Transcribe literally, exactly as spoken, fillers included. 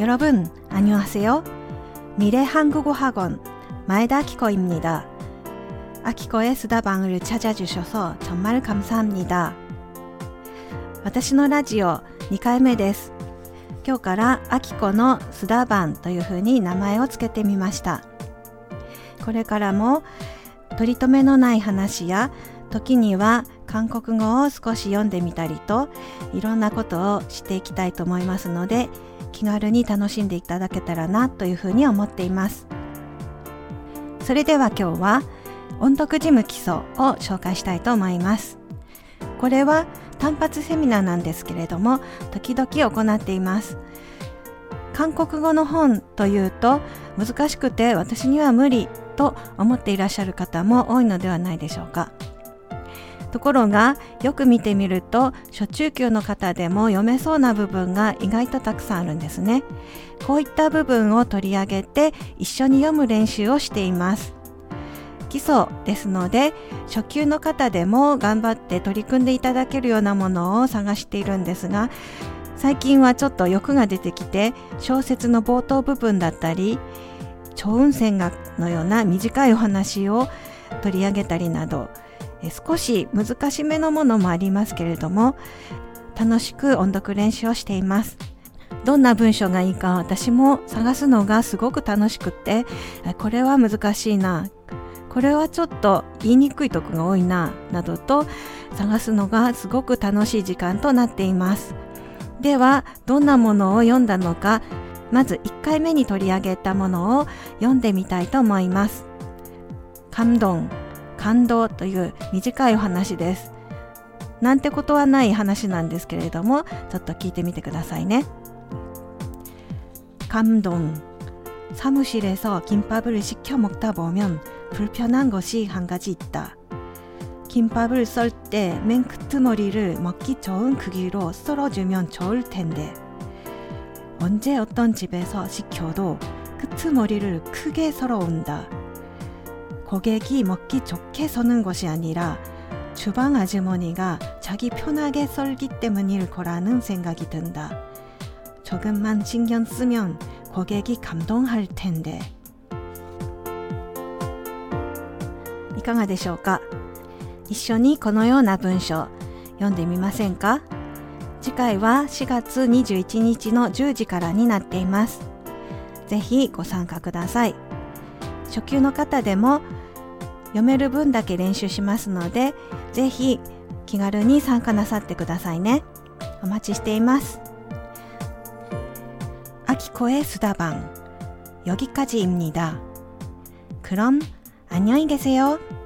여러분, 안녕하세요. 미래 한국어 학원 마에다 아키코입니다. 아키코의 수다방을 찾아주셔서 정말 감사합니다. 私のラジオにかいめです。今日からアキコのスダバンというふうに名前をつけてみました。これからも取り留めのない話や時には韓国語を少し読んでみたりといろんなことをしていきたいと思いますので気軽に楽しんでいただけたらなというふうに思っています。それでは今日は音読事務基礎を紹介したいと思います。これは単発セミナーなんですけれども時々行っています。韓国語の本というと難しくて私には無理と思っていらっしゃる方も多いのではないでしょうか。ところがよく見てみると初中級の方でも読めそうな部分が意外とたくさんあるんですね。こういった部分を取り上げて一緒に読む練習をしています。基礎ですので初級の方でも頑張って取り組んでいただけるようなものを探しているんですが最近はちょっと欲が出てきて小説の冒頭部分だったり超雲仙学のような短いお話を取り上げたりなど少し難しめのものもありますけれども楽しく音読練習をしています。どんな文章がいいか私も探すのがすごく楽しくってこれは難しいなこれはちょっと言いにくいとこが多いななどと探すのがすごく楽しい時間となっています。ではどんなものを読んだのかまずいっかいめに取り上げたものを読んでみたいと思います。感動、感動という短いお話です。なんてことはない話なんですけれどもちょっと聞いてみてくださいね。感動사무실에서 김밥을 시켜 먹다 보면 불편한 것이 한 가지 있다. 김밥을 썰 때 맨 끝머리를 먹기 좋은 크기로 썰어주면 좋을 텐데. 언제 어떤 집에서 시켜도 끝머리를 크게 썰어온다. 고객이 먹기 좋게 서는 것이 아니라 주방 아주머니가 자기 편하게 썰기 때문일 거라는 생각이 든다. 조금만 신경 쓰면 고객이 감동할 텐데. いかがでしょうか。一緒にこのような文章読んでみませんか。次回はしがつにじゅういちにちのじゅうじからになっています。ぜひご参加ください。初級の方でも読める分だけ練習しますのでぜひ気軽に参加なさってくださいね。お待ちしています。アキコへ수다방 여기까지입니다。그럼 안녕히 계세요.